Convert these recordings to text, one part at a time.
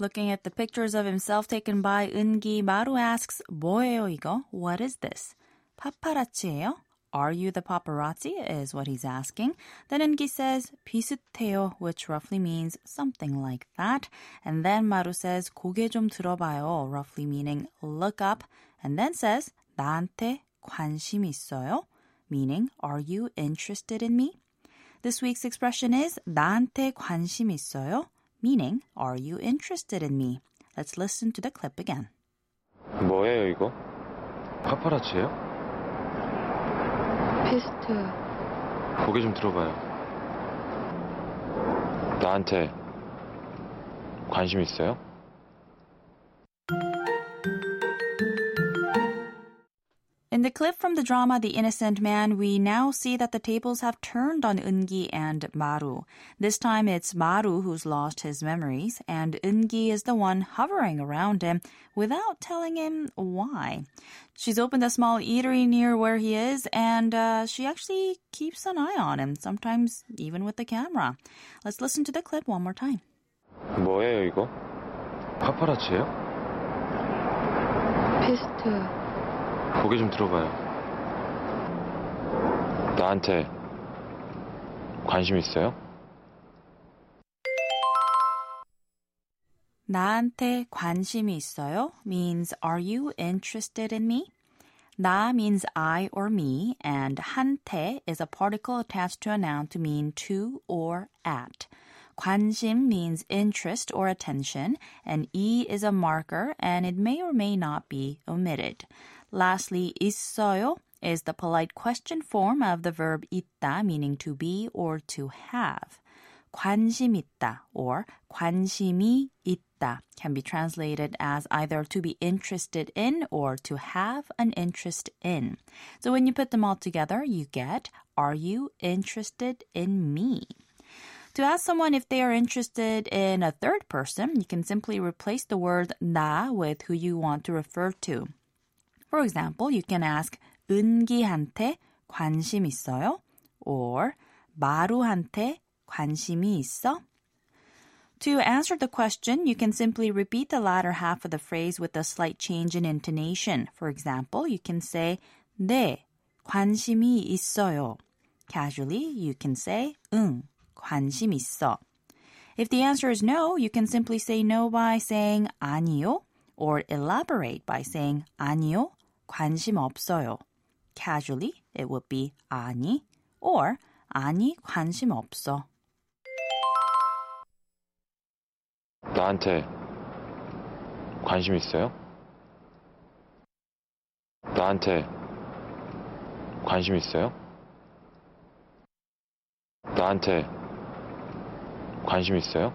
Looking at the pictures of himself taken by Eun-gi, Maru asks, 뭐예요 이거? What is this? 파파라치예요? Are you the paparazzi? Is what he's asking. Then Eun-gi says, 비슷해요, which roughly means something like that. And then Maru says, 고개 좀 들어봐요, roughly meaning look up. And then says, 나한테 관심 있어요? Meaning, are you interested in me? This week's expression is, 나한테 관심 있어요? Meaning, are you interested in me? Let's listen to the clip again. 뭐예요 이거? 파파라치예요? 피스트. 고개 좀 들어봐요. 나한테 관심 있어요? In the clip from the drama The Innocent Man, we now see that the tables have turned on Eun-gi and Maru. This time it's Maru who's lost his memories, and Eun-gi is the one hovering around him without telling him why. She's opened a small eatery near where he is, and she actually keeps an eye on him, sometimes even with the camera. Let's listen to the clip one more time. 뭐예요 이거? 파파라치예요? 피스트. 고개 좀 들어봐요. 나한테 관심 있어요? 나한테 관심이 있어요 means are you interested in me? 나 means I or me, and 한테 is a particle attached to a noun to mean to or at. 관심 means interest or attention, and e is a marker, and it may or may not be omitted. Lastly, 있어요 is the polite question form of the verb 있다, meaning to be or to have. 관심 있다 or 관심이 있다 can be translated as either to be interested in or to have an interest in. So when you put them all together, you get, are you interested in me? To ask someone if they are interested in a third person, you can simply replace the word 나 with who you want to refer to. For example, you can ask 은기한테 관심 있어요? Or 마루한테 관심이 있어? To answer the question, you can simply repeat the latter half of the phrase with a slight change in intonation. For example, you can say 네, 관심이 있어요. Casually, you can say 응, 관심 있어. If the answer is no, you can simply say no by saying 아니요 or elaborate by saying 아니요, 관심 없어요. Casually, it would be 아니 or 아니 관심 없어. 나한테 관심 있어요? 나한테 관심 있어요? 나한테 관심 있어요?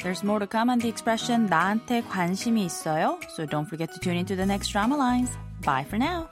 There's more to come on the expression 나한테 관심이 있어요. So don't forget to tune into the next Drama Lines. Bye for now.